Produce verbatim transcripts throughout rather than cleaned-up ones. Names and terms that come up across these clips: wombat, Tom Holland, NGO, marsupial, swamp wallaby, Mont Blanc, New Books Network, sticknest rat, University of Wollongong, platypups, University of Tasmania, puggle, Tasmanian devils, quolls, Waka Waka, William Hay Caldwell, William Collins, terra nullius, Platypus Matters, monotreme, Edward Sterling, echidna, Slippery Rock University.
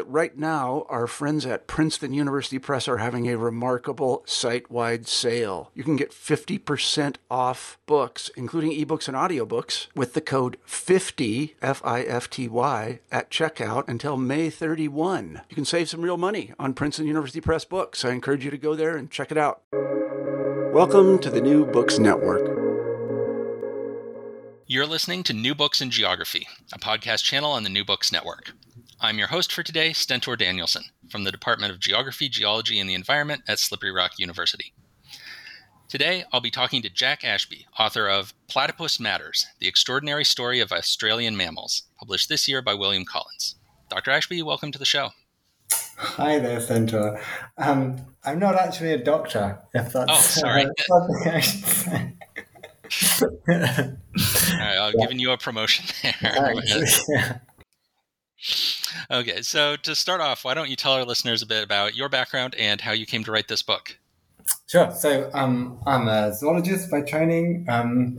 that right now our friends at Princeton University Press are having a remarkable site-wide sale. You can get fifty percent off books, including ebooks and audiobooks, with the code fifty, F I F T Y, at checkout until May thirty-first. You can save some real money on Princeton University Press books. I encourage you to go there and check it out. Welcome to the New Books Network. You're listening to New Books in Geography, a podcast channel on the New Books Network. I'm your host for today, Stentor Danielson, from the Department of Geography, Geology, and the Environment at Slippery Rock University. Today, I'll be talking to Jack Ashby, author of Platypus Matters, The Extraordinary Story of Australian Mammals, published this year by William Collins. Doctor Ashby, welcome to the show. Hi there, Stentor. Um, I'm not actually a doctor, if that's oh, sorry. Uh, something I should say. All right, I've yeah. given you a promotion there. Yeah. Okay, so to start off, why don't you tell our listeners a bit about your background and how you came to write this book? Sure. So um, I'm a zoologist by training, um,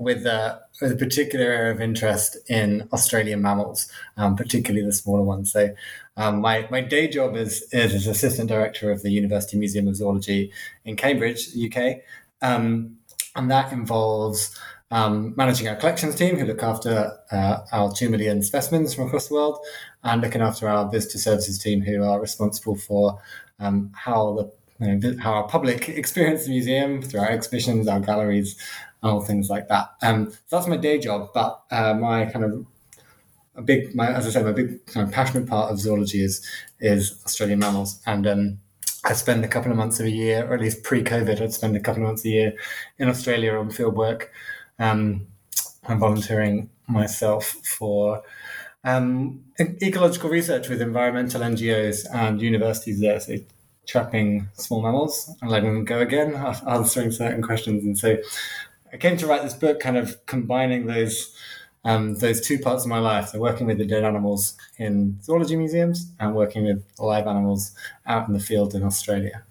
with, a, with a particular area of interest in Australian mammals, um, particularly the smaller ones. So um, my, my day job is, is as assistant director of the University Museum of Zoology in Cambridge, U K, um, and that involves Um, managing our collections team, who look after uh, our two million specimens from across the world, and looking after our visitor services team, who are responsible for um, how the you know, how our public experience the museum through our exhibitions, our galleries, and all things like that. Um, so that's my day job, but uh, my kind of a big, my, as I said, my big kind of passionate part of zoology is is Australian mammals, and um, I spend a couple of months of a year, or at least pre-COVID, I'd spend a couple of months a year in Australia on field work. Um, I'm volunteering myself for um, ecological research with environmental N G Os and universities there, so trapping small mammals and letting them go again, answering certain questions. And so I came to write this book kind of combining those um, those two parts of my life, so working with the dead animals in zoology museums and working with live animals out in the field in Australia.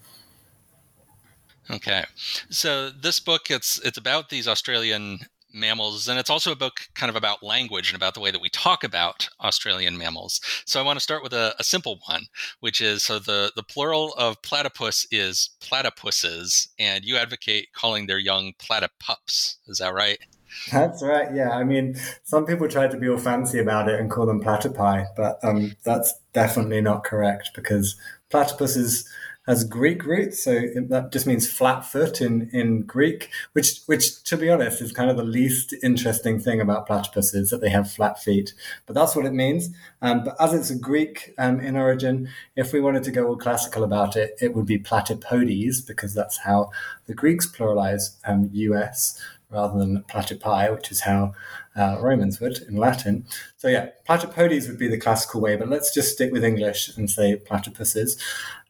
Okay, so this book, it's it's about these Australian mammals, and it's also a book kind of about language and about the way that we talk about Australian mammals. So I want to start with a, a simple one, which is, so the, the plural of platypus is platypuses, and you advocate calling their young platypups. Is that right? That's right, yeah. I mean, some people try to be all fancy about it and call them platypi, but um, that's definitely not correct, because platypus is... has Greek roots, so that just means flat foot in, in Greek, which, which, to be honest, is kind of the least interesting thing about platypuses, that they have flat feet. But that's what it means. Um, but as it's a Greek um, in origin, if we wanted to go all classical about it, it would be platypodes, because that's how the Greeks pluralize um, us rather than platypi, which is how uh, Romans would in Latin. So yeah, platypodes would be the classical way, but let's just stick with English and say platypuses.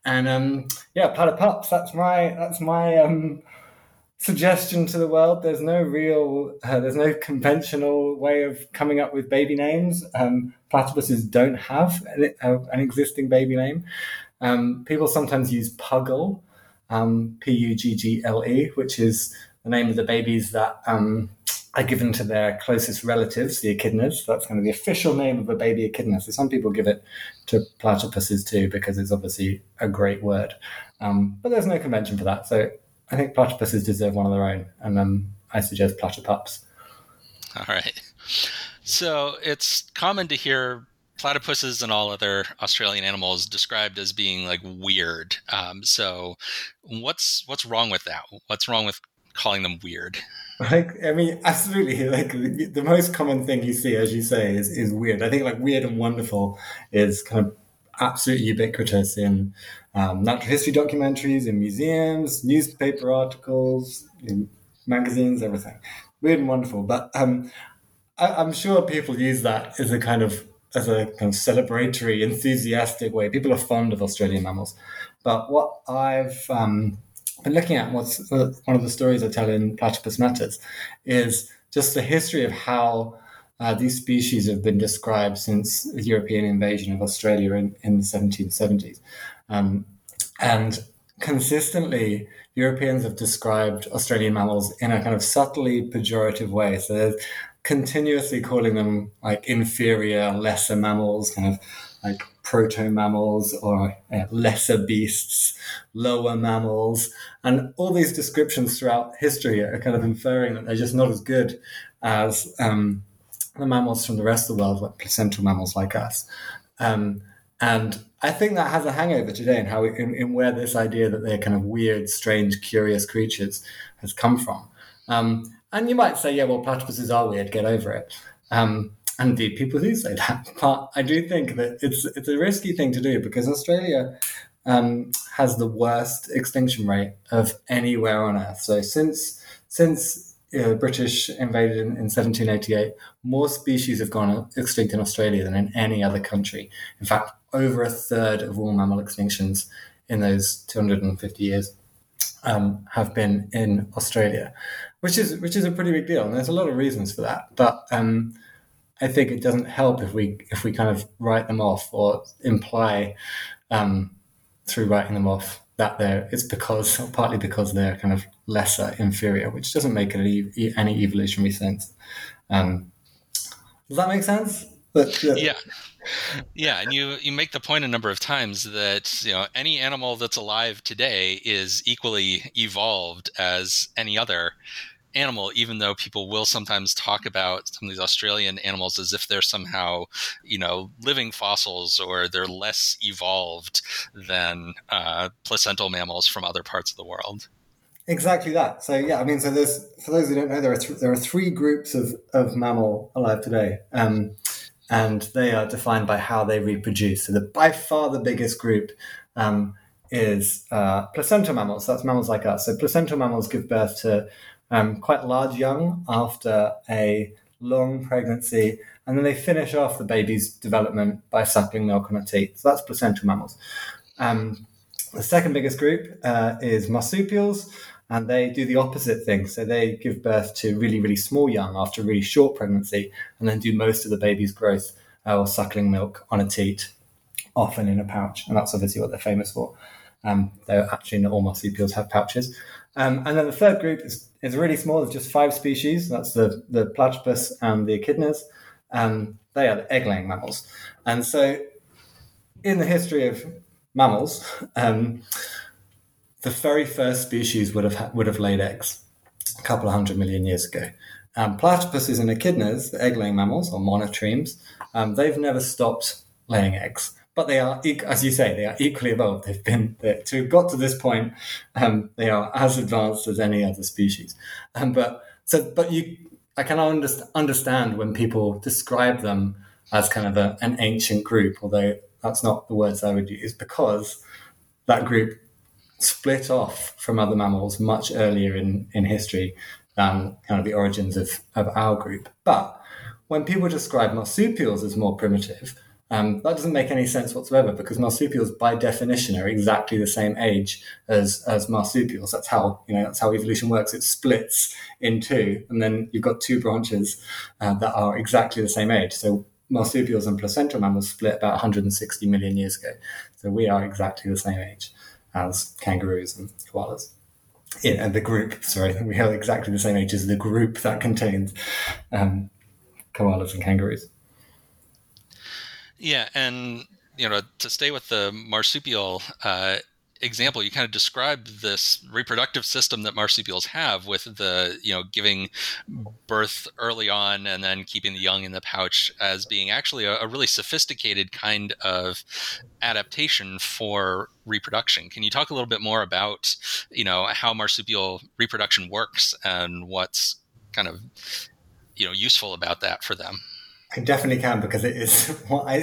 And um, yeah, platypups. That's my that's my um, suggestion to the world. There's no real, uh, there's no conventional way of coming up with baby names. Um, platypuses don't have an, uh, an existing baby name. Um, people sometimes use puggle, um, P U G G L E, which is the name of the babies that um, are given to their closest relatives, the echidnas. That's kind of the official name of a baby echidna. So some people give it to platypuses too, because it's obviously a great word. Um, but there's no convention for that. So I think platypuses deserve one of their own. And um, I suggest platypups. All right. So it's common to hear platypuses and all other Australian animals described as being like weird. Um, so what's what's wrong with that? What's wrong with calling them weird? Like, I mean, absolutely. Like, the most common thing you see, as you say, is, is weird. I think like weird and wonderful is kind of absolutely ubiquitous in um, natural history documentaries, in museums, newspaper articles, in magazines, everything. Weird and wonderful. But um, I, I'm sure people use that as a kind of as a kind of celebratory, enthusiastic way. People are fond of Australian mammals. But what I've um, been looking at, what's uh, one of the stories I tell in Platypus Matters, is just the history of how uh, these species have been described since the European invasion of Australia in, in the seventeen seventies. Um, and consistently, Europeans have described Australian mammals in a kind of subtly pejorative way. So there's continuously calling them like inferior, lesser mammals, kind of like proto-mammals or uh, lesser beasts, lower mammals. And all these descriptions throughout history are kind of inferring that they're just not as good as um, the mammals from the rest of the world, like placental mammals like us. Um, and I think that has a hangover today in, how we, in, in where this idea that they're kind of weird, strange, curious creatures has come from. Um, and you might say, yeah, well, platypuses are weird, get over it. Um, and indeed, people do say that. But I do think that it's it's a risky thing to do because Australia um, has the worst extinction rate of anywhere on Earth. So since since you know, the British invaded in, in seventeen eighty-eight, more species have gone extinct in Australia than in any other country. In fact, over a third of all mammal extinctions in those two hundred fifty years um, have been in Australia, which is which is a pretty big deal. And there's a lot of reasons for that. But um, I think it doesn't help if we if we kind of write them off or imply um, through writing them off that they're, it's because, or partly because they're kind of lesser, inferior, which doesn't make any, any evolutionary sense. Um, does that make sense? But, yeah. yeah. Yeah, and you, you make the point a number of times that, you know, any animal that's alive today is equally evolved as any other animal, even though people will sometimes talk about some of these Australian animals as if they're somehow, you know, living fossils or they're less evolved than uh, placental mammals from other parts of the world. Exactly that. So, yeah, I mean, so there's, for those who don't know, there are, th- there are three groups of, of mammal alive today. Um And they are defined by how they reproduce. So the by far the biggest group um, is uh, placental mammals. That's mammals like us. So placental mammals give birth to um, quite large young after a long pregnancy, and then they finish off the baby's development by suckling milk on a teat. So that's placental mammals. Um, the second biggest group uh, is marsupials. And they do the opposite thing. So they give birth to really, really small young after a really short pregnancy and then do most of the baby's growth uh, or suckling milk on a teat, often in a pouch. And that's obviously what they're famous for. Um, though actually not all marsupials have pouches. Um, and then the third group is, is really small. There's just five species. That's the, the platypus and the echidnas. Um, they are the egg-laying mammals. And so in the history of mammals... Um, The very first species would have would have laid eggs a couple of hundred million years ago. Um, platypuses and echidnas, the egg-laying mammals or monotremes, um, they've never stopped laying eggs, but they are, as you say, they are equally evolved. They've been to have got to this point, um, they are as advanced as any other species. Um, but so, but you, I can underst- understand when people describe them as kind of a, an ancient group, although that's not the words I would use, because that group split off from other mammals much earlier in, in history than kind of the origins of, of our group. But when people describe marsupials as more primitive, um, that doesn't make any sense whatsoever because marsupials by definition are exactly the same age as, as marsupials. That's how, you know, that's how evolution works. It splits in two and then you've got two branches uh, that are exactly the same age. So marsupials and placental mammals split about one hundred sixty million years ago. So we are exactly the same age as kangaroos and koalas. Yeah, and the group, sorry, we have exactly the same age as the group that contains um, koalas and kangaroos. Yeah, and you know, to stay with the marsupial uh, example, you kind of describe this reproductive system that marsupials have with the, you know, giving birth early on and then keeping the young in the pouch as being actually a, a really sophisticated kind of adaptation for reproduction. Can you talk a little bit more about, you know, how marsupial reproduction works and what's kind of, you know, useful about that for them? I definitely can, because it is,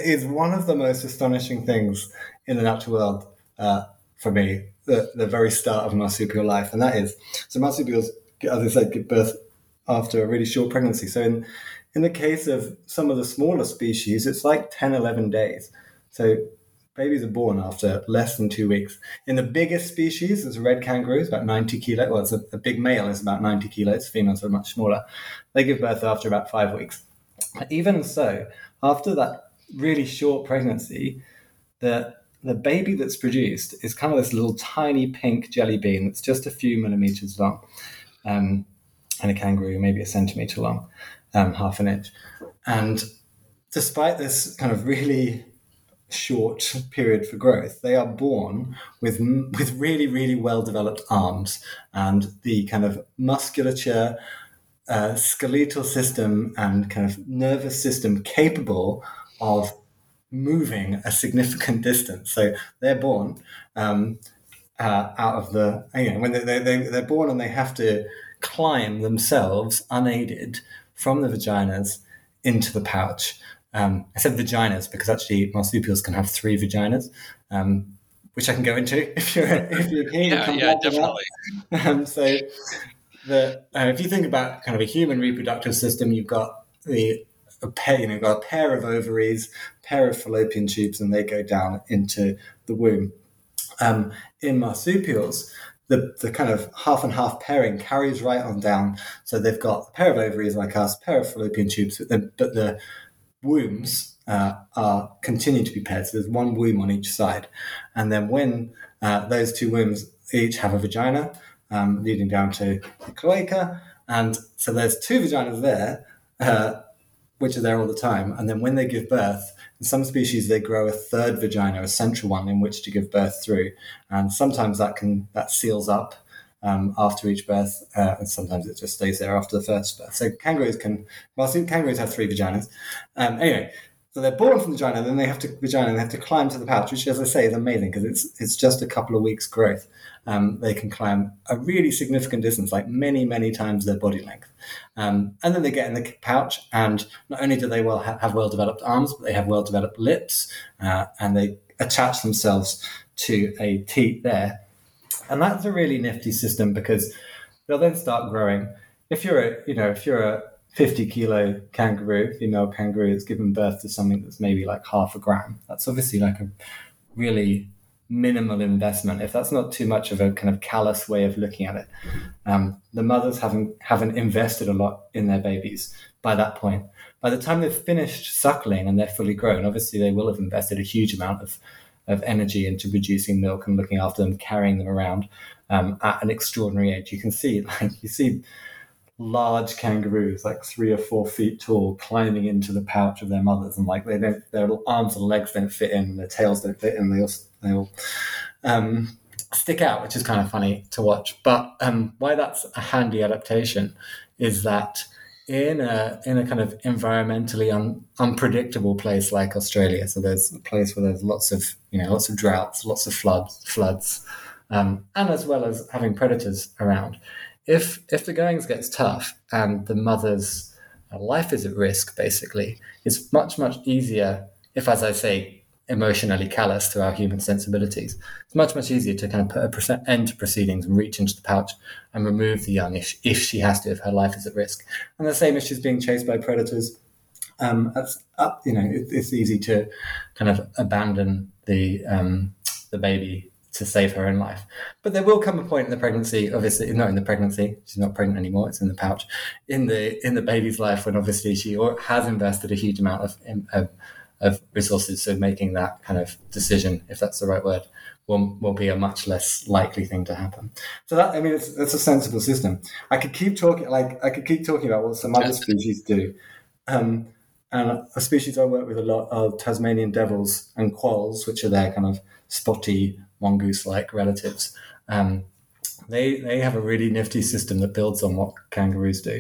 it is one of the most astonishing things in the natural world, uh, for me, the, the very start of marsupial life. And that is, so marsupials as I said, give birth after a really short pregnancy. So in, in the case of some of the smaller species, it's like ten, eleven days. So babies are born after less than two weeks. In the biggest species, there's a red kangaroo, it's about ninety kilos. Well, it's a, a big male is about ninety kilos. Females are much smaller. They give birth after about five weeks. But even so, after that really short pregnancy, the the baby that's produced is kind of this little tiny pink jelly bean that's just a few millimeters long, um, and a kangaroo maybe a centimeter long, um, half an inch. And despite this kind of really short period for growth, they are born with with really, really well-developed arms, and the kind of musculature, uh, skeletal system and kind of nervous system capable of moving a significant distance. So they're born um, uh, out of the, you know, when they, they, they, they're born and they have to climb themselves unaided from the vaginas into the pouch. Um, I said vaginas because actually marsupials can have three vaginas, um, which I can go into if you're if you're keen. Yeah, yeah, definitely. Um, so, the uh, if you think about kind of a human reproductive system, you've got the a pair, you know, you've got a pair of ovaries, pair of fallopian tubes, and they go down into the womb. Um, in marsupials, the the kind of half and half pairing carries right on down. So they've got a pair of ovaries like us, pair of fallopian tubes, but the, but the wombs uh, are continue to be paired. So there's one womb on each side. And then when uh, those two wombs each have a vagina um, leading down to the cloaca, and so there's two vaginas there, uh, which are there all the time. And then when they give birth, in some species they grow a third vagina, a central one in which to give birth through. And sometimes that can that seals up Um, after each birth, uh, and sometimes it just stays there after the first birth. So kangaroos can, well, kangaroos have three vaginas. Um, anyway, so they're born from the vagina, then they have to vagina, and they have to climb to the pouch, which, as I say, is amazing because it's it's just a couple of weeks' growth. Um, they can climb a really significant distance, like many, many times their body length. Um, and then they get in the pouch, and not only do they well ha- have well-developed arms, but they have well-developed lips, uh, and they attach themselves to a teat there. And that's a really nifty system because they'll then start growing. If you're a, you know, if you're a fifty kilo kangaroo, female kangaroo that's given birth to something that's maybe like half a gram, that's obviously like a really minimal investment. If that's not too much of a kind of callous way of looking at it, um, the mothers haven't haven't invested a lot in their babies by that point. By the time they've finished suckling and they're fully grown, obviously they will have invested a huge amount of. of energy into producing milk and looking after them, carrying them around um, at an extraordinary age. You can see, like, you see large kangaroos, like three or four feet tall, climbing into the pouch of their mothers, and like they don't, their arms and legs don't fit in, and their tails don't fit in. They all, they all um, stick out, which is kind of funny to watch. But um, why that's a handy adaptation is that in a in a kind of environmentally un, unpredictable place like Australia, so there's a place where there's lots of you know lots of droughts, lots of floods floods um, and as well as having predators around, if if the goings gets tough and the mother's life is at risk, basically it's much much easier, if, as I say, emotionally callous to our human sensibilities, it's much much easier to kind of put a percent end to proceedings and reach into the pouch and remove the young if, if she has to, if her life is at risk. And the same if she's being chased by predators, um that's up you know it, it's easy to kind of abandon the um the baby to save her own life. But there will come a point in the pregnancy, obviously not in the pregnancy, she's not pregnant anymore, it's in the pouch, in the in the baby's life, when obviously she or has invested a huge amount of um, of resources, so making that kind of decision, if that's the right word, will will be a much less likely thing to happen. So that, I mean, it's, it's a sensible system. I could keep talking, like I could keep talking about what some other species do. Um, and a species I work with a lot are Tasmanian devils and quolls, which are their kind of spotty mongoose-like relatives. Um, they they have a really nifty system that builds on what kangaroos do.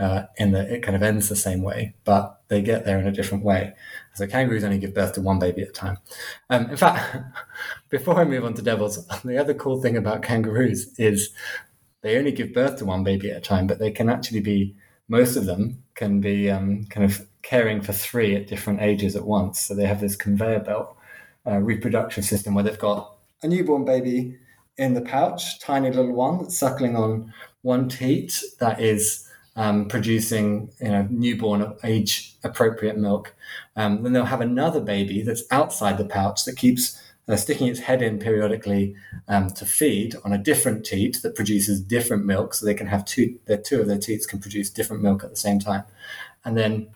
Uh, in that it kind of ends the same way, but they get there in a different way. So kangaroos only give birth to one baby at a time. Um, in fact, before I move on to devils, the other cool thing about kangaroos is they only give birth to one baby at a time, but they can actually be, most of them can be um, kind of caring for three at different ages at once. So they have this conveyor belt uh, reproductive system where they've got a newborn baby in the pouch, tiny little one that's suckling on one teat that is um, producing, you know, newborn age-appropriate milk. Um, then they'll have another baby that's outside the pouch that keeps uh, sticking its head in periodically um, to feed on a different teat that produces different milk, so they can have two, the two of their teats can produce different milk at the same time. And then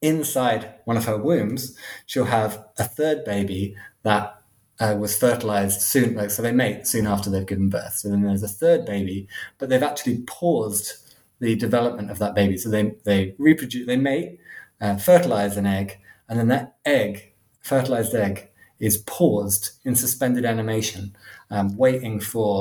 inside one of her wombs, she'll have a third baby that Uh, was fertilized soon, like, so they mate soon after they've given birth. So then there's a third baby, but they've actually paused the development of that baby. So they they reproduce, they mate, uh, fertilize an egg, and then that egg, fertilized egg, is paused in suspended animation, um, waiting for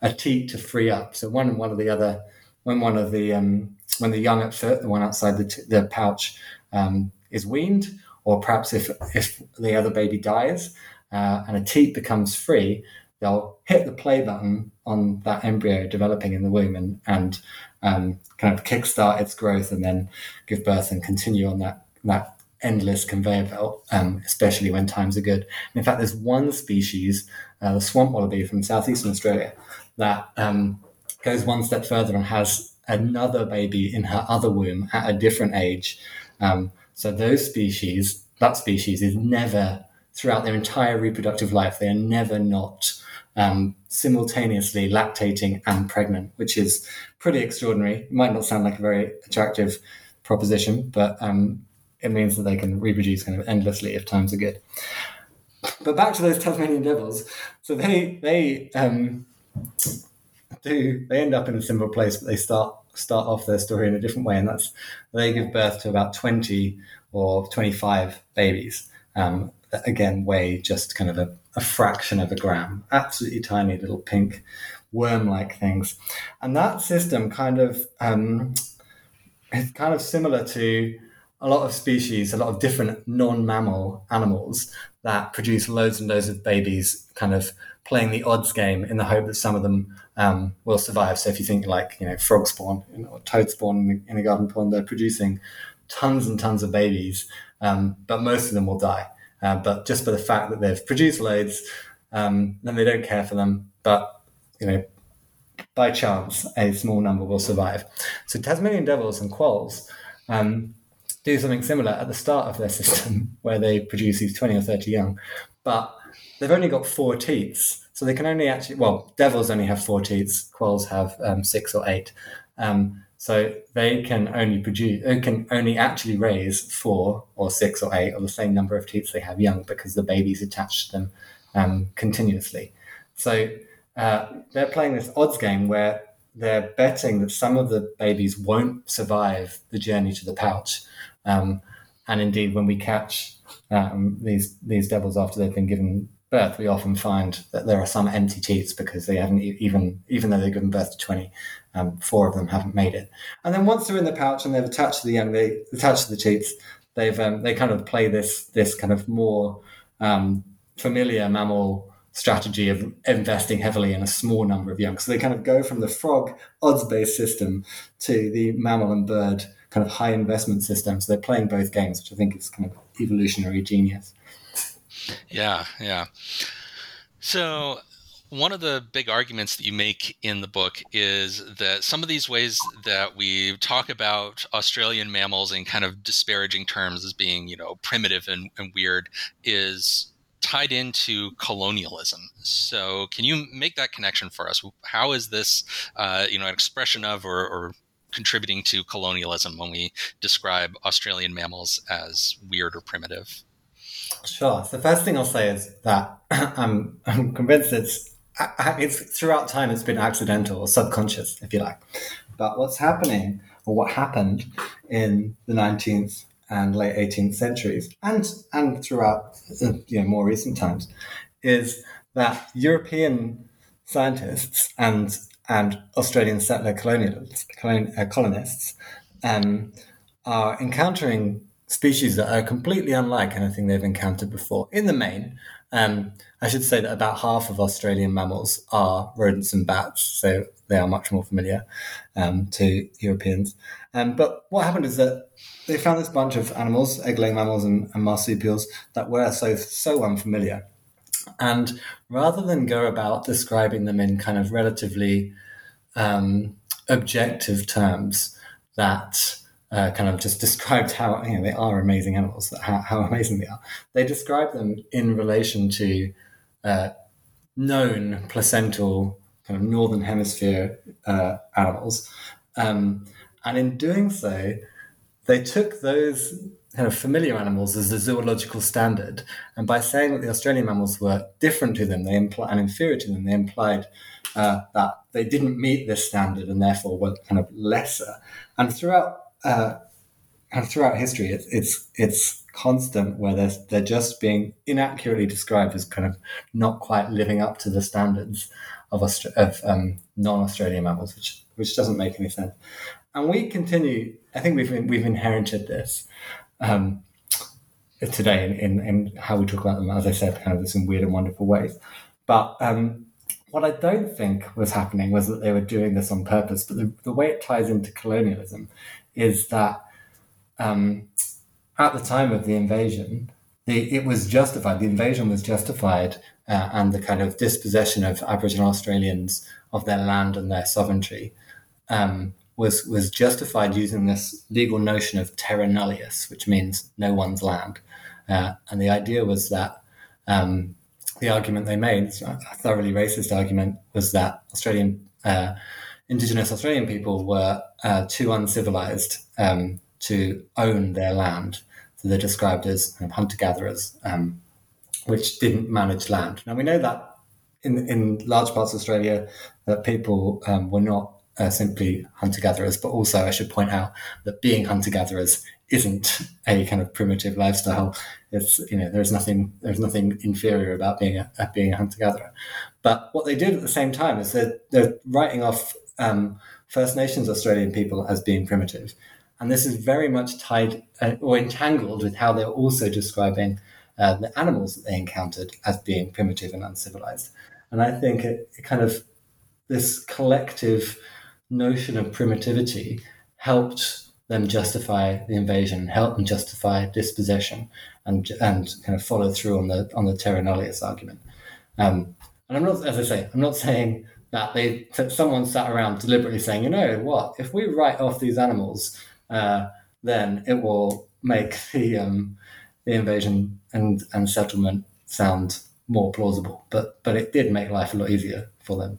a teat to free up. So one and one of the other, when one of the um, when the young at first, the one outside the, t- the pouch um, is weaned, or perhaps if if the other baby dies. Uh, and a teat becomes free, they'll hit the play button on that embryo developing in the womb and, and um, kind of kickstart its growth and then give birth and continue on that, that endless conveyor belt, um, especially when times are good. And in fact, there's one species, uh, the swamp wallaby from southeastern Australia, that um, goes one step further and has another baby in her other womb at a different age. Um, so those species, that species is never... throughout their entire reproductive life, they are never not um, simultaneously lactating and pregnant, which is pretty extraordinary. It might not sound like a very attractive proposition, but um, it means that they can reproduce kind of endlessly if times are good. But back to those Tasmanian devils. So they they um, do they end up in a similar place, but they start start off their story in a different way, and that's they give birth to about twenty or twenty-five babies. Um, again, weigh just kind of a, a fraction of a gram, absolutely tiny little pink worm-like things. And that system kind of um, is kind of similar to a lot of species, a lot of different non-mammal animals that produce loads and loads of babies, kind of playing the odds game in the hope that some of them um, will survive. So if you think like, you know, frog spawn or toad spawn in a garden pond, they're producing tons and tons of babies, um, but most of them will die. Uh, but just by the fact that they've produced loads, um, then they don't care for them. But, you know, by chance, a small number will survive. So Tasmanian devils and quolls um, do something similar at the start of their system where they produce these twenty or thirty young. But they've only got four teats. So they can only actually, well, devils only have four teats. Quolls have um, six or eight. Um, so they can only produce, can only actually raise four or six or eight or the same number of teats they have young because the babies attach to them um, continuously. So uh, they're playing this odds game where they're betting that some of the babies won't survive the journey to the pouch. Um, and indeed, when we catch um, these these devils after they've been given birth, we often find that there are some empty teats because they haven't even, even though they've given birth to twenty. Um, four of them haven't made it. And then once they're in the pouch and they've attached to the young, they attached to the teats, they've um, they kind of play this this kind of more um, familiar mammal strategy of investing heavily in a small number of young. So they kind of go from the frog odds-based system to the mammal and bird kind of high investment system. So they're playing both games, which I think is kind of evolutionary genius. Yeah, yeah. So... one of the big arguments that you make in the book is that some of these ways that we talk about Australian mammals in kind of disparaging terms as being, you know, primitive and, and weird is tied into colonialism. So can you make that connection for us? How is this, uh, you know, an expression of or, or contributing to colonialism when we describe Australian mammals as weird or primitive? Sure. So the first thing I'll say is that I'm, I'm convinced it's, It's throughout time it's been accidental or subconscious, if you like. But what's happening or what happened in the nineteenth and late eighteenth centuries and and throughout, you know, more recent times is that European scientists and and Australian settler colonialists, colonists um, are encountering species that are completely unlike anything they've encountered before in the main. Um, I should say that about half of Australian mammals are rodents and bats, so they are much more familiar um, to Europeans. Um, but what happened is that they found this bunch of animals, egg-laying mammals and, and marsupials, that were so so unfamiliar And rather than go about describing them in kind of relatively um, objective terms that uh, kind of just described how, you know, they are amazing animals, how, how amazing they are, they describe them in relation to uh, known placental kind of northern hemisphere uh, animals. Um, and in doing so, they took those kind of familiar animals as the zoological standard. And by saying that the Australian mammals were different to them, they impl- and inferior to them, they implied uh, that they didn't meet this standard and therefore were kind of lesser. And throughout uh, and throughout history, it's it's it's constant where they're, they're just being inaccurately described as kind of not quite living up to the standards of, Austra- of um, non-Australian mammals, which which doesn't make any sense. And we continue, I think we've we've inherited this um, today in, in, in how we talk about them, as I said, kind of in weird and wonderful ways. But um, what I don't think was happening was that they were doing this on purpose. But the, the way it ties into colonialism is that um, at the time of the invasion, the, it was justified. The invasion was justified, uh, and the kind of dispossession of Aboriginal Australians of their land and their sovereignty Um, was was justified using this legal notion of terra nullius, which means no one's land. Uh, and the idea was that um, the argument they made, a thoroughly racist argument, was that Australian uh, Indigenous Australian people were uh, too uncivilized um, to own their land. So they're described as kind of hunter-gatherers, um, which didn't manage land. Now, we know that in, in large parts of Australia that people um, were not Uh, simply hunter-gatherers, but also I should point out that being hunter-gatherers isn't a kind of primitive lifestyle. It's, you know, there's nothing there's nothing inferior about being a, a being a hunter-gatherer. But what they did at the same time is they're, they're writing off um, First Nations Australian people as being primitive, and this is very much tied uh, or entangled with how they're also describing uh, the animals that they encountered as being primitive and uncivilized. And I think it, it kind of this collective notion of primitivity helped them justify the invasion, helped them justify dispossession, and and kind of follow through on the on the terra nullius argument. Um, and I'm not, as I say, I'm not saying that they that someone sat around deliberately saying, you know what, if we write off these animals, uh, then it will make the um, the invasion and and settlement sound more plausible. But but it did make life a lot easier for them.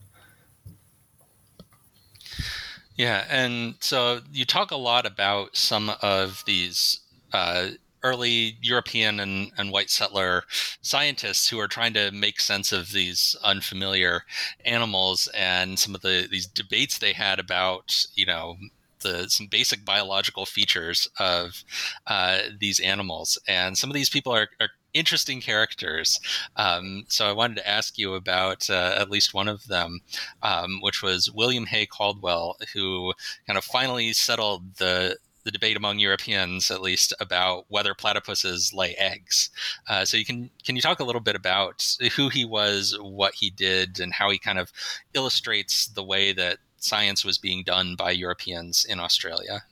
Yeah, and so you talk a lot about some of these uh, early European and, and white settler scientists who are trying to make sense of these unfamiliar animals and some of the these debates they had about, you know, the, some basic biological features of uh, these animals. And some of these people are, are interesting characters. Um, so I wanted to ask you about uh, at least one of them, um, which was William Hay Caldwell, who kind of finally settled the the debate among Europeans, at least, about whether platypuses lay eggs. Uh, so you can can you talk a little bit about who he was, what he did, and how he kind of illustrates the way that science was being done by Europeans in Australia?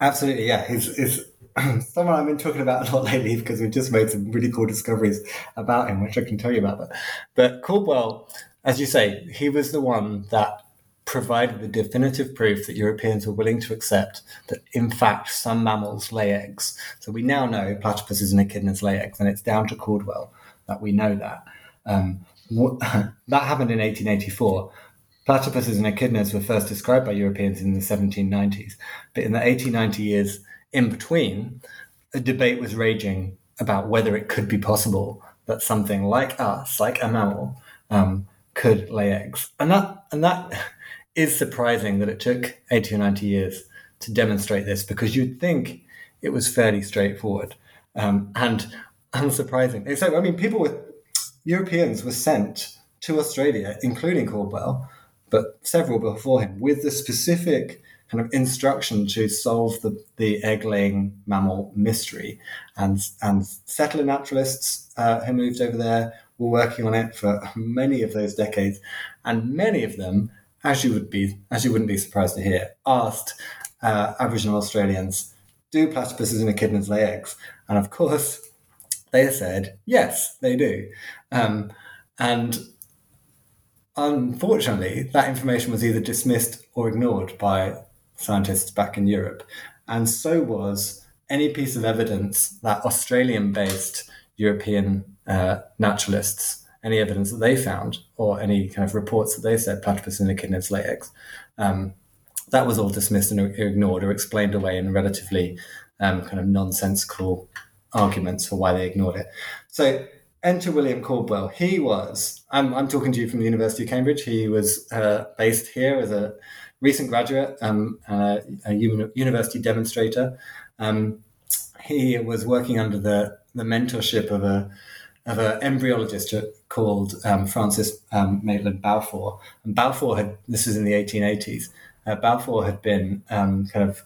Absolutely, yeah. He's, he's someone I've been talking about a lot lately because we've just made some really cool discoveries about him, which I can tell you about. But, but Caldwell, as you say, he was the one that provided the definitive proof that Europeans were willing to accept that, in fact, some mammals lay eggs. So we now know platypuses and echidnas lay eggs, and it's down to Caldwell that we know that. Um, what, that happened in eighteen eighty-four. Platypuses and echidnas were first described by Europeans in the seventeen nineties, but in the eighteen ninety years in between, a debate was raging about whether it could be possible that something like us, like a mammal, um, could lay eggs. And that and that is surprising that it took eighty or ninety years to demonstrate this, because you'd think it was fairly straightforward um, and unsurprising. Except, I mean, people with Europeans were sent to Australia, including Caldwell, but several before him, with the specific kind of instruction to solve the, the egg-laying mammal mystery. And and settler naturalists uh, who moved over there were working on it for many of those decades. And many of them, as you, would be, as you wouldn't be surprised to hear, asked uh, Aboriginal Australians, do platypuses and echidnas lay eggs? And of course, They said, yes, they do. Um, and unfortunately, that information was either dismissed or ignored by scientists back in Europe. And so was any piece of evidence that Australian-based European uh, naturalists, any evidence that they found, or any kind of reports that they said platypus in the echidna's latex, um, that was all dismissed and ignored or explained away in relatively um, kind of nonsensical arguments for why they ignored it. So enter William Caldwell. He was, I'm, I'm talking to you from the University of Cambridge. He was uh, based here as a recent graduate, um, uh, a university demonstrator. Um, he was working under the, the mentorship of a of an embryologist called um, Francis um, Maitland Balfour. And Balfour had, this was in the eighteen eighties, uh, Balfour had been um, kind of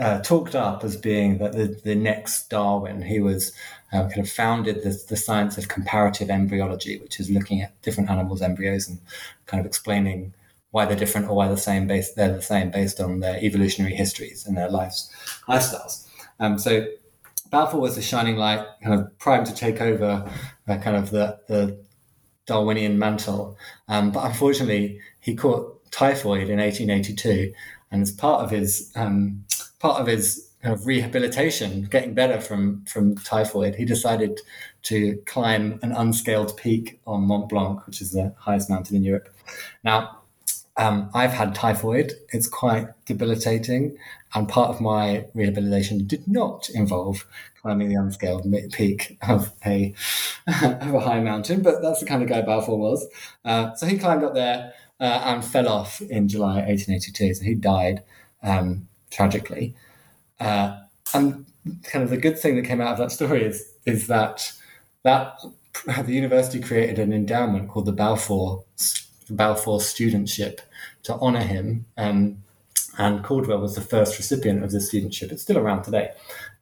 uh, talked up as being the, the, the next Darwin. He was uh, kind of founded the, the science of comparative embryology, which is looking at different animals' embryos and kind of explaining why they're different or why they're the same based, they're the same based on their evolutionary histories and their lives, lifestyles. Um, so Balfour was the shining light, kind of primed to take over uh, kind of the, the Darwinian mantle. Um, but unfortunately, he caught typhoid in eighteen eighty-two, and as part of his um, part of his kind of rehabilitation, getting better from from typhoid, he decided to climb an unscaled peak on Mont Blanc, which is the highest mountain in Europe. Now, Um, I've had typhoid. It's quite debilitating. And part of my rehabilitation did not involve climbing the unscaled peak of a, of a high mountain, but that's the kind of guy Balfour was. Uh, so he climbed up there uh, and fell off in July eighteen eighty-two. So he died um, tragically. Uh, and kind of the good thing that came out of that story is, is that, that the university created an endowment called the Balfour Balfour Studentship to honour him, um, and Caldwell was the first recipient of this studentship. It's still around today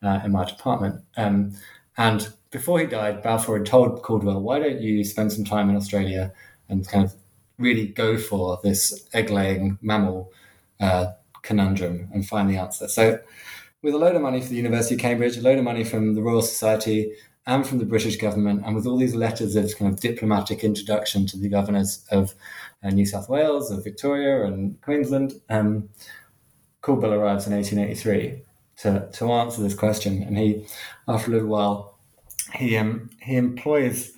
uh, in my department. Um, and before he died, Balfour had told Caldwell, why don't you spend some time in Australia and kind of really go for this egg-laying mammal uh, conundrum and find the answer. So with a load of money from the University of Cambridge, a load of money from the Royal Society and from the British government, and with all these letters of kind of diplomatic introduction to the governors of uh, New South Wales, of Victoria and Queensland, um, Caldwell arrives in eighteen eighty-three to, to answer this question. And he, after a little while, he um, he employs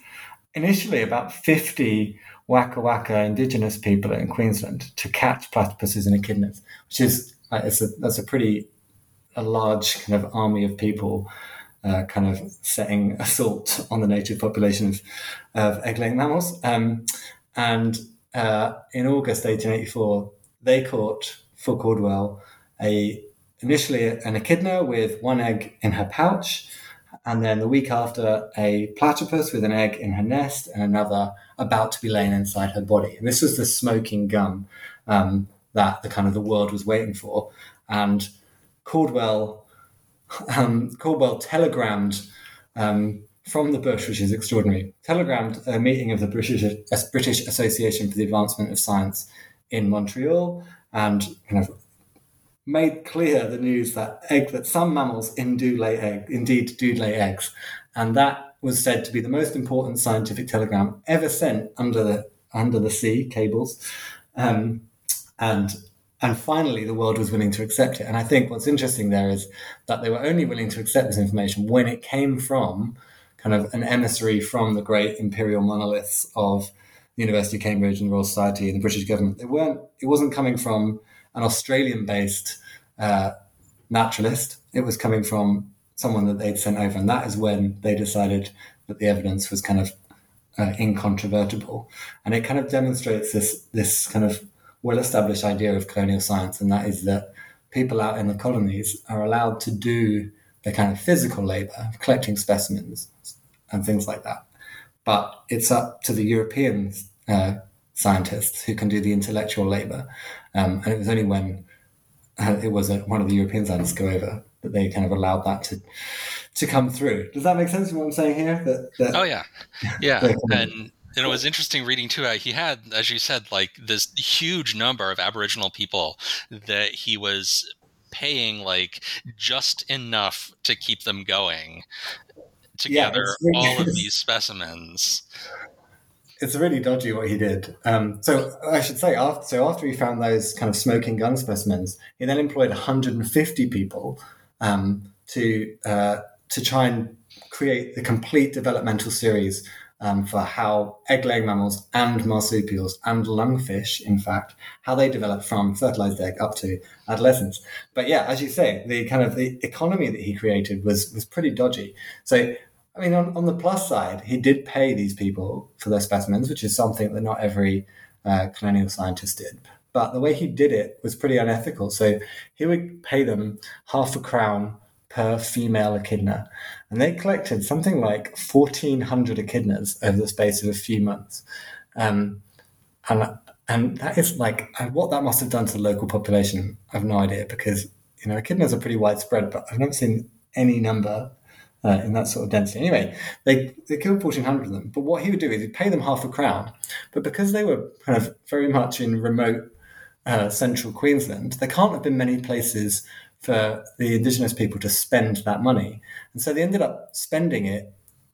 initially about fifty Waka Waka indigenous people in Queensland to catch platypuses and echidnas, which is uh, it's a, that's a pretty a large kind of army of people. Uh, kind of setting assault on the native population of, of egg-laying mammals. Um, and uh, in August eighteen eighty-four, they caught, for Caldwell, a initially an echidna with one egg in her pouch, and then the week after, a platypus with an egg in her nest and another about to be laying inside her body. And this was the smoking gun um, that the kind of the world was waiting for. And Caldwell... Um, Caldwell telegrammed um, from the bush, which is extraordinary, telegrammed a meeting of the British, British Association for the Advancement of Science in Montreal, and kind of made clear the news that egg that some mammals in do lay egg, indeed do lay eggs. And that was said to be the most important scientific telegram ever sent under the under the sea cables. Um, and And finally, the world was willing to accept it. And I think what's interesting there is that they were only willing to accept this information when it came from kind of an emissary from the great imperial monoliths of the University of Cambridge and the Royal Society and the British government. They weren't, it wasn't coming from an Australian-based uh, naturalist. It was coming from someone that they'd sent over. And that is when they decided that the evidence was kind of uh, incontrovertible. And it kind of demonstrates this this kind of well-established idea of colonial science, and that is that people out in the colonies are allowed to do the kind of physical labour of collecting specimens and things like that. But it's up to the European uh, scientists who can do the intellectual labour. Um, and it was only when uh, it was a, one of the European scientists go over that they kind of allowed that to to come through. Does that make sense? What I'm saying here? That, that, oh yeah, yeah. And And it was interesting reading, too. He had, as you said, like this huge number of Aboriginal people that he was paying like just enough to keep them going together yeah, really, all of these specimens. It's really dodgy what he did. Um, so I should say, after, so after he found those kind of smoking gun specimens, he then employed one hundred fifty people um, to uh, to try and create the complete developmental series um, for how egg-laying mammals and marsupials and lungfish, in fact, how they develop from fertilized egg up to adolescence. But yeah, as you say, the kind of the economy that he created was was pretty dodgy. So I mean, on, on the plus side, he did pay these people for their specimens, which is something that not every uh, colonial scientist did. But the way he did it was pretty unethical. So he would pay them half a crown per female echidna. And they collected something like fourteen hundred echidnas over the space of a few months. Um, and, and that is like, what that must have done to the local population, I have no idea, because, you know, echidnas are pretty widespread, but I've never seen any number Uh, in that sort of density. Anyway, they, they killed fourteen hundred of them. But what he would do is he'd pay them half a crown. But because they were kind of very much in remote uh, central Queensland, there can't have been many places for the Indigenous people to spend that money. And so they ended up spending it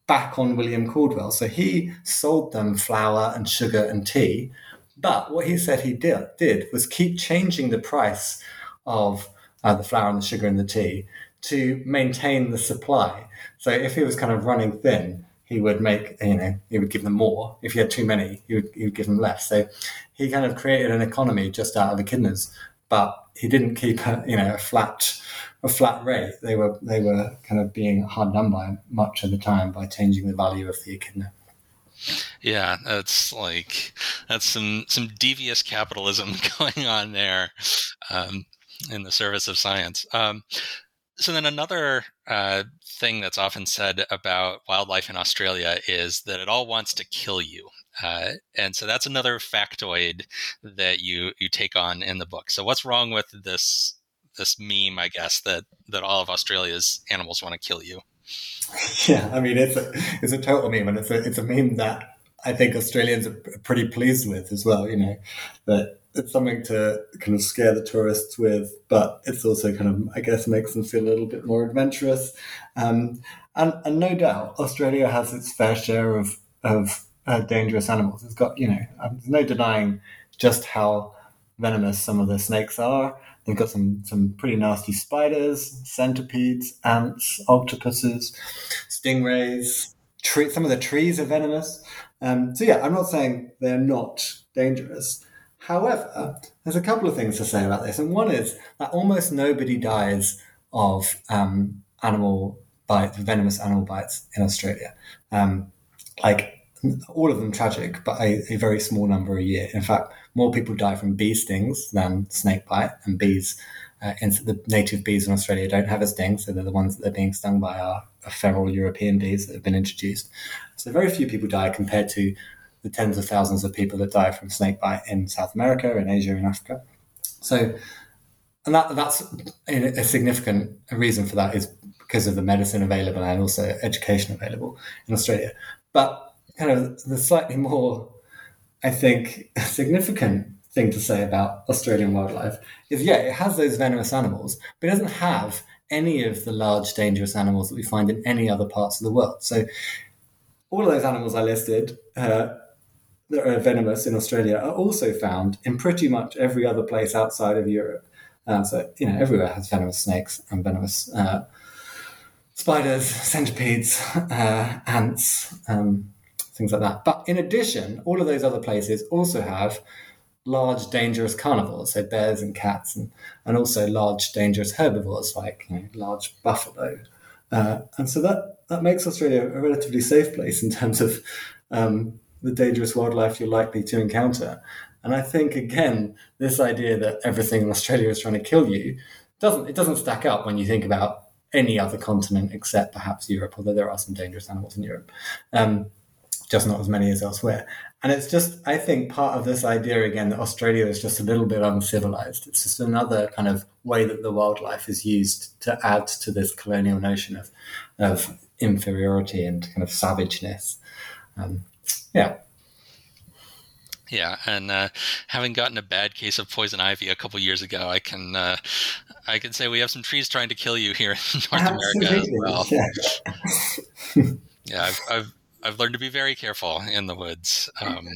back on William Caldwell. So he sold them flour and sugar and tea. But what he said he did, did was keep changing the price of uh, the flour and the sugar and the tea to maintain the supply. So if he was kind of running thin, he would make, you know, he would give them more. If he had too many, he would, he would give them less. So he kind of created an economy just out of echidnas, but he didn't keep a, you know, a flat, a flat rate. They were, they were kind of being hard done by much of the time by changing the value of the echidna. Yeah, that's like, that's some, some devious capitalism going on there um, in the service of science. Um, So then another uh, thing that's often said about wildlife in Australia is that it all wants to kill you. Uh, and so that's another factoid that you you take on in the book. So what's wrong with this this meme, I guess, that, that all of Australia's animals want to kill you? Yeah, I mean, it's a, it's a total meme, and it's a, it's a meme that I think Australians are pretty pleased with as well, you know, that it's something to kind of scare the tourists with, but it's also kind of, I guess, makes them feel a little bit more adventurous. Um, and, and no doubt, Australia has its fair share of of uh, dangerous animals. It's got, you know, there's no denying just how venomous some of the snakes are. They've got some some pretty nasty spiders, centipedes, ants, octopuses, stingrays. Tree, some of the trees are venomous. Um, so yeah, I'm not saying they're not dangerous. However, there's a couple of things to say about this. And one is that almost nobody dies of um, animal bites, venomous animal bites in Australia. Um, like, all of them tragic, but a, a very small number a year. In fact, more people die from bee stings than snake bite. And bees, uh, and the native bees in Australia don't have a sting, so they're the ones that they're being stung by are feral European bees that have been introduced. So very few people die compared to the tens of thousands of people that die from snakebite in South America, in Asia, in Africa. So, and that that's a significant reason for that is because of the medicine available and also education available in Australia. But kind of the slightly more, I think, significant thing to say about Australian wildlife is, yeah, it has those venomous animals, but it doesn't have any of the large dangerous animals that we find in any other parts of the world. So all of those animals I listed, uh, that are venomous in Australia are also found in pretty much every other place outside of Europe. Uh, so, you know, everywhere has venomous snakes and venomous uh, spiders, centipedes, uh, ants, um, things like that. But in addition, all of those other places also have large, dangerous carnivores, so bears and cats, and, and also large, dangerous herbivores like, you know, large buffalo. Uh, and so that, that makes Australia a relatively safe place in terms of um, the dangerous wildlife you're likely to encounter. And I think, again, this idea that everything in Australia is trying to kill you, doesn't it doesn't stack up when you think about any other continent except perhaps Europe, although there are some dangerous animals in Europe, um, just not as many as elsewhere. And it's just, I think, part of this idea, again, that Australia is just a little bit uncivilized. It's just another kind of way that the wildlife is used to add to this colonial notion of, of inferiority and kind of savageness. Um, Yeah. Yeah, and uh, having gotten a bad case of poison ivy a couple years ago, I can uh, I can say we have some trees trying to kill you here in North Absolutely. America as well. Yeah, yeah I've, I've I've learned to be very careful in the woods. Um,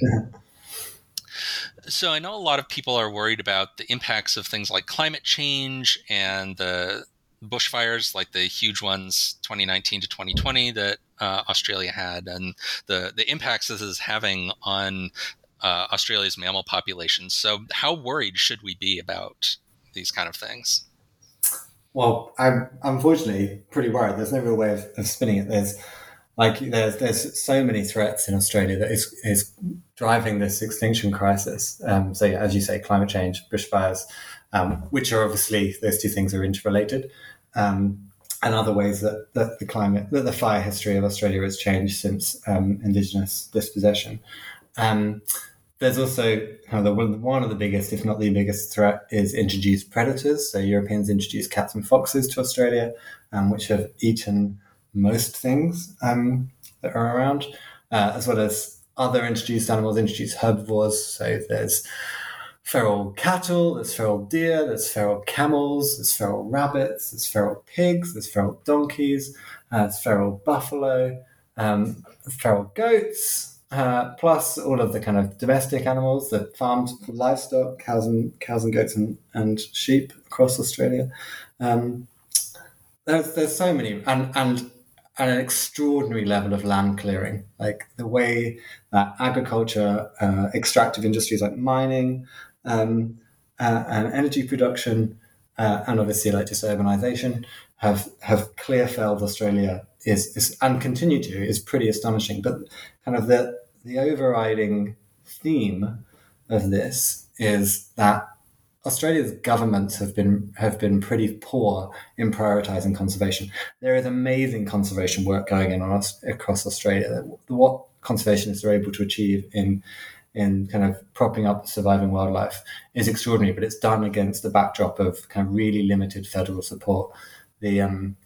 so I know a lot of people are worried about the impacts of things like climate change and the bushfires, like the huge ones twenty nineteen to twenty twenty that uh, Australia had, and the the impacts this is having on Uh, Australia's mammal population. So how worried should we be about these kind of things? Well, I'm unfortunately pretty worried. There's no real way of, of spinning it. There's like there's there's so many threats in Australia that is is driving this extinction crisis. Um, so yeah, as you say, climate change, bushfires, um, which are obviously those two things are interrelated, um, and other ways that, that the climate that the fire history of Australia has changed since um, Indigenous dispossession. Um, There's also kind of the, one of the biggest, if not the biggest threat is introduced predators. So Europeans introduced cats and foxes to Australia, um, which have eaten most things um, that are around, uh, as well as other introduced animals, introduced herbivores. So there's feral cattle, there's feral deer, there's feral camels, there's feral rabbits, there's feral pigs, there's feral donkeys, uh, there's feral buffalo, um, feral goats. Uh, plus all of the kind of domestic animals, the farmed livestock, cows and cows and goats and, and sheep across Australia. Um, there's there's so many, and and an extraordinary level of land clearing. Like the way that agriculture, uh, extractive industries like mining, um, uh, and energy production, uh, and obviously like just urbanisation have have clear-felled Australia. Is, is and continue to is pretty astonishing. But kind of the the overriding theme of this is that Australia's governments have been have been pretty poor in prioritising conservation. There is amazing conservation work going on across Australia. What conservationists are able to achieve in in kind of propping up surviving wildlife is extraordinary, but it's done against the backdrop of kind of really limited federal support. The um,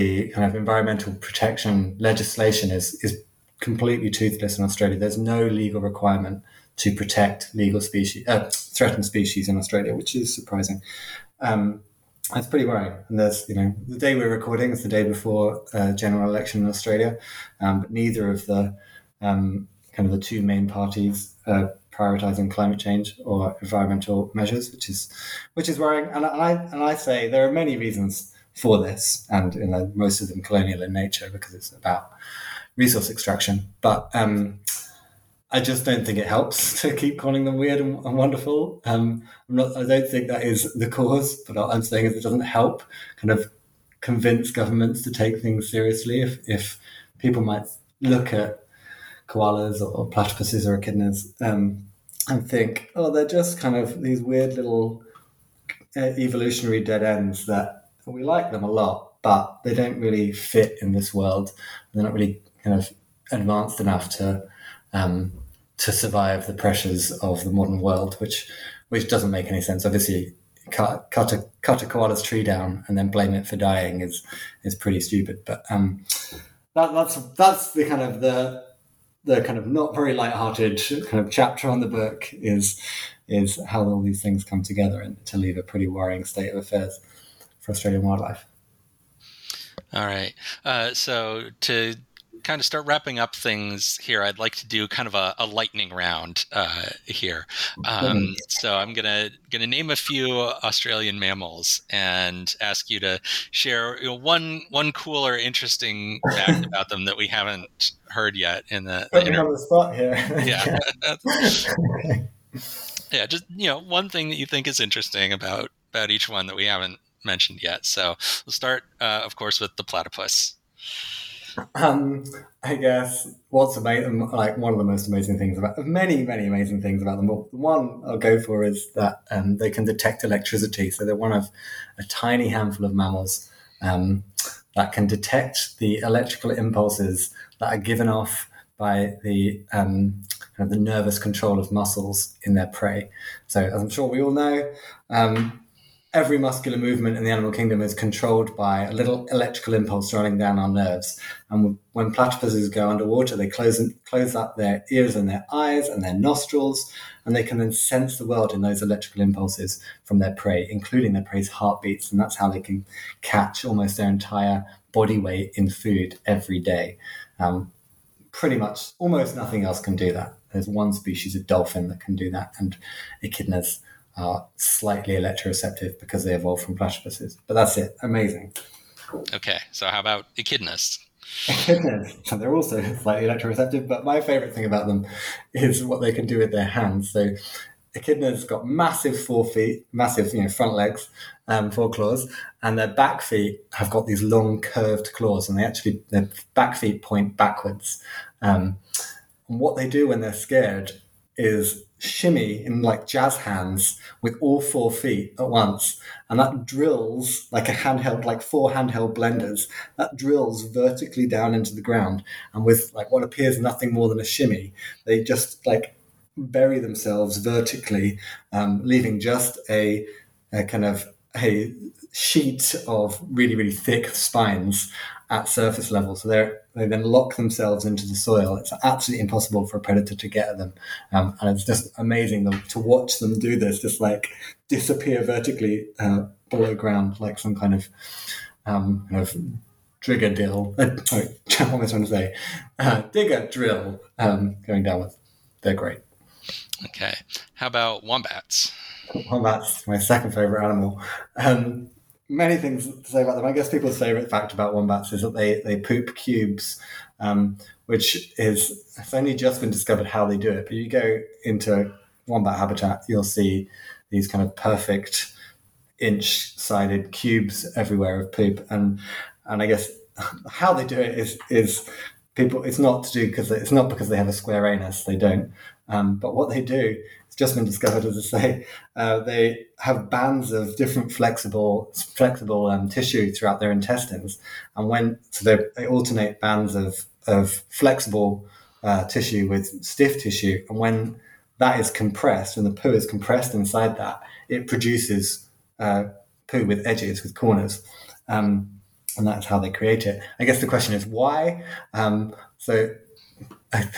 The kind of environmental protection legislation is is completely toothless in Australia. There's no legal requirement to protect legal species, uh, threatened species in Australia, which is surprising. Um, that's pretty worrying. And there's, you know, the day we're recording is the day before uh, general election in Australia, um, but neither of the um, kind of the two main parties are prioritising climate change or environmental measures, which is which is worrying. And I and I say there are many reasons for this, and you know, most of them colonial in nature because it's about resource extraction. But um, I just don't think it helps to keep calling them weird and, and wonderful. Um, I'm not, I don't think that is the cause, but what I'm saying is it doesn't help kind of convince governments to take things seriously if, if people might look at koalas or, or platypuses or echidnas um, and think, oh, they're just kind of these weird little uh, evolutionary dead ends that we like them a lot, but they don't really fit in this world. They're not really kind of advanced enough to um, to survive the pressures of the modern world, which which doesn't make any sense. Obviously, cut cut a cut a koala's tree down and then blame it for dying is is pretty stupid. But um, that that's that's the kind of the the kind of not very light-hearted kind of chapter on the book is is how all these things come together and to leave a pretty worrying state of affairs for Australian wildlife. All right. Uh, so to kind of start wrapping up things here, I'd like to do kind of a, a lightning round uh, here. Um, so I'm gonna gonna name a few Australian mammals and ask you to share you know, one one cool or interesting fact about them that we haven't heard yet in the. the inter- on the spot here. Yeah. Okay. Yeah. Just you know, one thing that you think is interesting about about each one that we haven't mentioned yet. So we'll start, uh, of course, with the platypus. Um, I guess what's amazing, like one of the most amazing things about many, many amazing things about them. But one I'll go for is that um, they can detect electricity. So they're one of a tiny handful of mammals um, that can detect the electrical impulses that are given off by the um, kind of the nervous control of muscles in their prey. So as I'm sure we all know, um, every muscular movement in the animal kingdom is controlled by a little electrical impulse running down our nerves. And when platypuses go underwater, they close and close up their ears and their eyes and their nostrils, and they can then sense the world in those electrical impulses from their prey, including their prey's heartbeats. And that's how they can catch almost their entire body weight in food every day. Um, pretty much almost nothing else can do that. There's one species of dolphin that can do that, and echidnas are slightly electroreceptive because they evolved from platypuses. But that's it. Amazing. Okay, so how about echidnas? Echidnas. They're also slightly electroreceptive, but my favourite thing about them is what they can do with their hands. So echidnas got massive forefeet, massive, you know, front legs, um, four claws, and their back feet have got these long curved claws, and they actually, their back feet point backwards. Um, and what they do when they're scared is shimmy in like jazz hands with all four feet at once, and that drills like a handheld, like four handheld blenders, that drills vertically down into the ground, and with like what appears nothing more than a shimmy, they just like bury themselves vertically, um, leaving just a, a kind of a sheet of really, really thick spines at surface level. So they they then lock themselves into the soil. It's absolutely impossible for a predator to get at them. Um, and it's just amazing them, to watch them do this, just like disappear vertically uh, below ground, like some kind of, um, kind of drigadil, uh, sorry, what am I trying to say? Uh, digger drill um, going downwards. They're great. Okay. How about wombats? Wombats, my second favorite animal. Um, Many things to say about them. I guess people's favourite fact about wombats is that they, they poop cubes, um, which is, it's only just been discovered how they do it. But you go into wombat habitat, you'll see these kind of perfect inch-sided cubes everywhere of poop. And and I guess how they do it is is people. It's not to do because it's not because they have a square anus. They don't. Um, but what they do, it's just been discovered, as I say, uh, they have bands of different flexible flexible um, tissue throughout their intestines. And when so they, they alternate bands of, of flexible uh, tissue with stiff tissue. And when that is compressed and the poo is compressed inside that, it produces uh, poo with edges, with corners. Um, and that's how they create it. I guess the question is why? Um, so...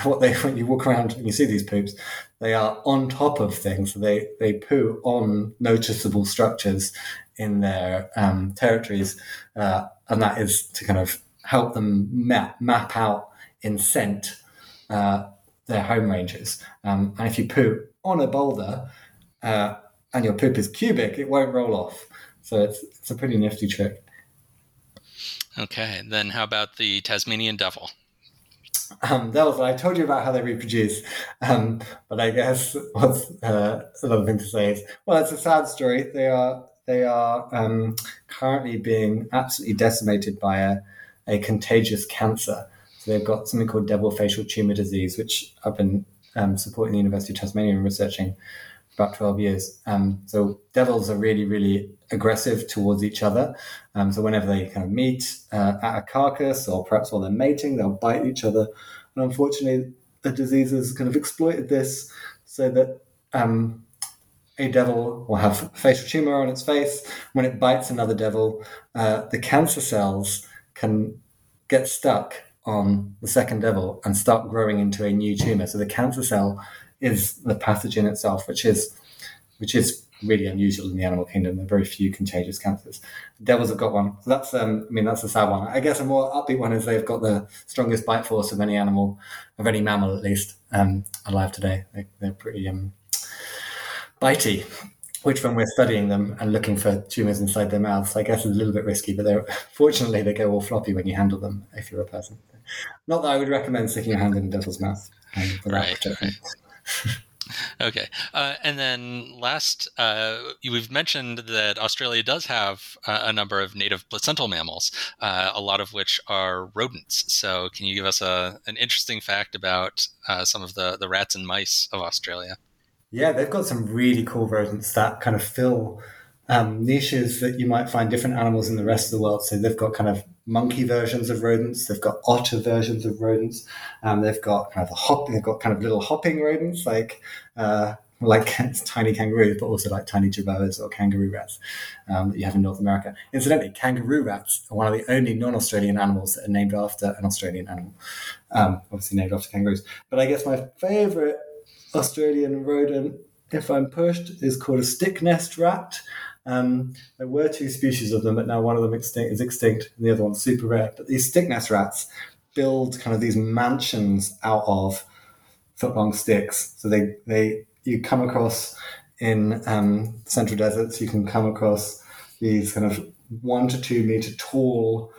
What they when you walk around and you see these poops, they are on top of things. They they poo on noticeable structures in their um, territories, uh, and that is to kind of help them map map out in scent uh, their home ranges. Um, and if you poo on a boulder uh, and your poop is cubic, it won't roll off. So it's it's a pretty nifty trick. Okay, then how about the Tasmanian devil? Um, that was, I told you about how they reproduce, um, but I guess what's uh, another thing to say is, well, it's a sad story. They are they are um, currently being absolutely decimated by a, a contagious cancer. So they've got something called devil facial tumour disease, which I've been um, supporting the University of Tasmania and researching for about twelve years. Um, so devils are really, really aggressive towards each other. Um, so whenever they kind of meet uh, at a carcass or perhaps while they're mating, they'll bite each other. And unfortunately, the disease has kind of exploited this so that um, a devil will have facial tumour on its face. When it bites another devil, uh, the cancer cells can get stuck on the second devil and start growing into a new tumour. So the cancer cell is the pathogen itself, which is which is really unusual in the animal kingdom. There are very few contagious cancers. Devils have got one. So that's, um, I mean, that's a sad one. I guess a more upbeat one is they've got the strongest bite force of any animal, of any mammal at least, um, alive today. They, they're pretty um, bitey, which when we're studying them and looking for tumours inside their mouths, I guess is a little bit risky, but they're fortunately they go all floppy when you handle them, if you're a person. Not that I would recommend sticking your hand in a devil's mouth. Um, right, right. Okay. Uh, and then last, uh, we've mentioned that Australia does have uh, a number of native placental mammals, uh, a lot of which are rodents. So can you give us a, an interesting fact about uh, some of the, the rats and mice of Australia? Yeah, they've got some really cool rodents that kind of fill um, niches that you might find different animals in the rest of the world. So they've got kind of monkey versions of rodents, they've got otter versions of rodents, um, they've got kind of a hop, they've got kind of little hopping rodents like uh, like tiny kangaroos, but also like tiny chihuahuas or kangaroo rats um, that you have in North America. Incidentally, kangaroo rats are one of the only non-Australian animals that are named after an Australian animal, um, obviously named after kangaroos. But I guess my favourite Australian rodent, if I'm pushed, is called a sticknest rat. Um, there were two species of them, but now one of them extinct, is extinct and the other one's super rare. But these sticknest rats build kind of these mansions out of foot-long sticks. So they, they you come across in um, central deserts, you can come across these kind of one to two metre tall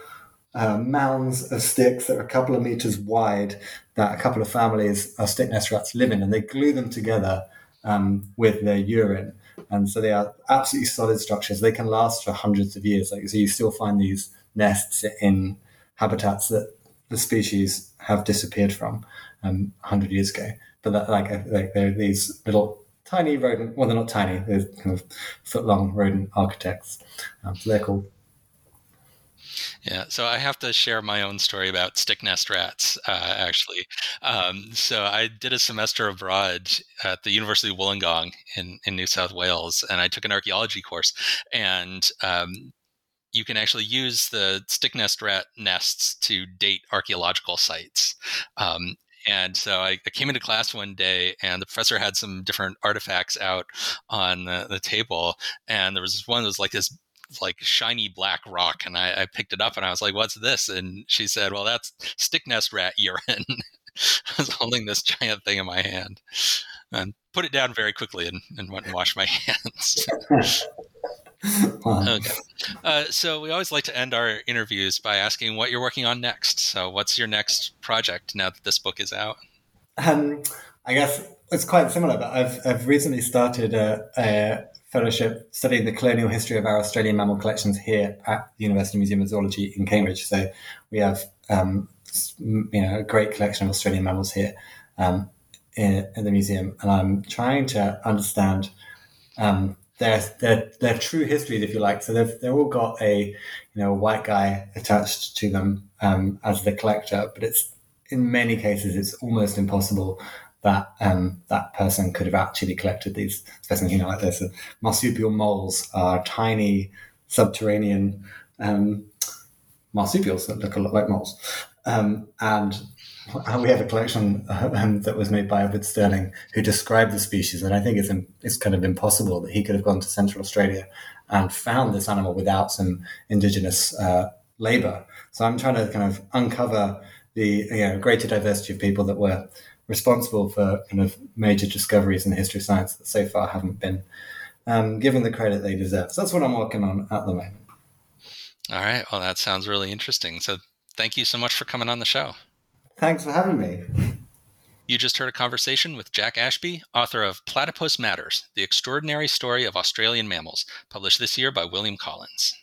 uh, mounds of sticks that are a couple of metres wide that a couple of families of sticknest rats live in, and they glue them together um, with their urine. And so they are absolutely solid structures. They can last for hundreds of years. Like, so you still find these nests in habitats that the species have disappeared from um, one hundred years ago. But that, like, like they're these little tiny rodent, well, they're not tiny, they're kind of foot-long rodent architects. Um, so they're called. Yeah, so I have to share my own story about sticknest rats, uh, actually. Um, so I did a semester abroad at the University of Wollongong in, in New South Wales, and I took an archaeology course. And um, you can actually use the sticknest rat nests to date archaeological sites. Um, and so I, I came into class one day, and the professor had some different artifacts out on the, the table. And there was one that was like this like shiny black rock, and I, I picked it up and I was like, what's this? And she said, well, that's sticknest rat urine. I was holding this giant thing in my hand and put it down very quickly and, and went and washed my hands. Wow. Okay. Uh, so we always like to end our interviews by asking what you're working on next. So what's your next project now that this book is out? Um, I guess it's quite similar, but I've, I've recently started a, a fellowship studying the colonial history of our Australian mammal collections here at the University Museum of Zoology in Cambridge. So we have um, you know, a great collection of Australian mammals here um, in, in the museum, and I'm trying to understand um, their, their their true histories, if you like. So they've they've all got a you know a white guy attached to them um, as the collector, but it's in many cases it's almost impossible that um, that person could have actually collected these specimens, you know, like this. So marsupial moles are tiny subterranean um, marsupials that look a lot like moles. Um, and we have a collection um, that was made by Edward Sterling, who described the species. And I think it's it's kind of impossible that he could have gone to Central Australia and found this animal without some indigenous uh, labour. So I'm trying to kind of uncover the you know, greater diversity of people that were responsible for kind of major discoveries in the history of science that so far haven't been um, given the credit they deserve. So that's what I'm working on at the moment. All right. Well, that sounds really interesting. So thank you so much for coming on the show. Thanks for having me. You just heard a conversation with Jack Ashby, author of Platypus Matters, The Extraordinary Story of Australian Mammals, published this year by William Collins.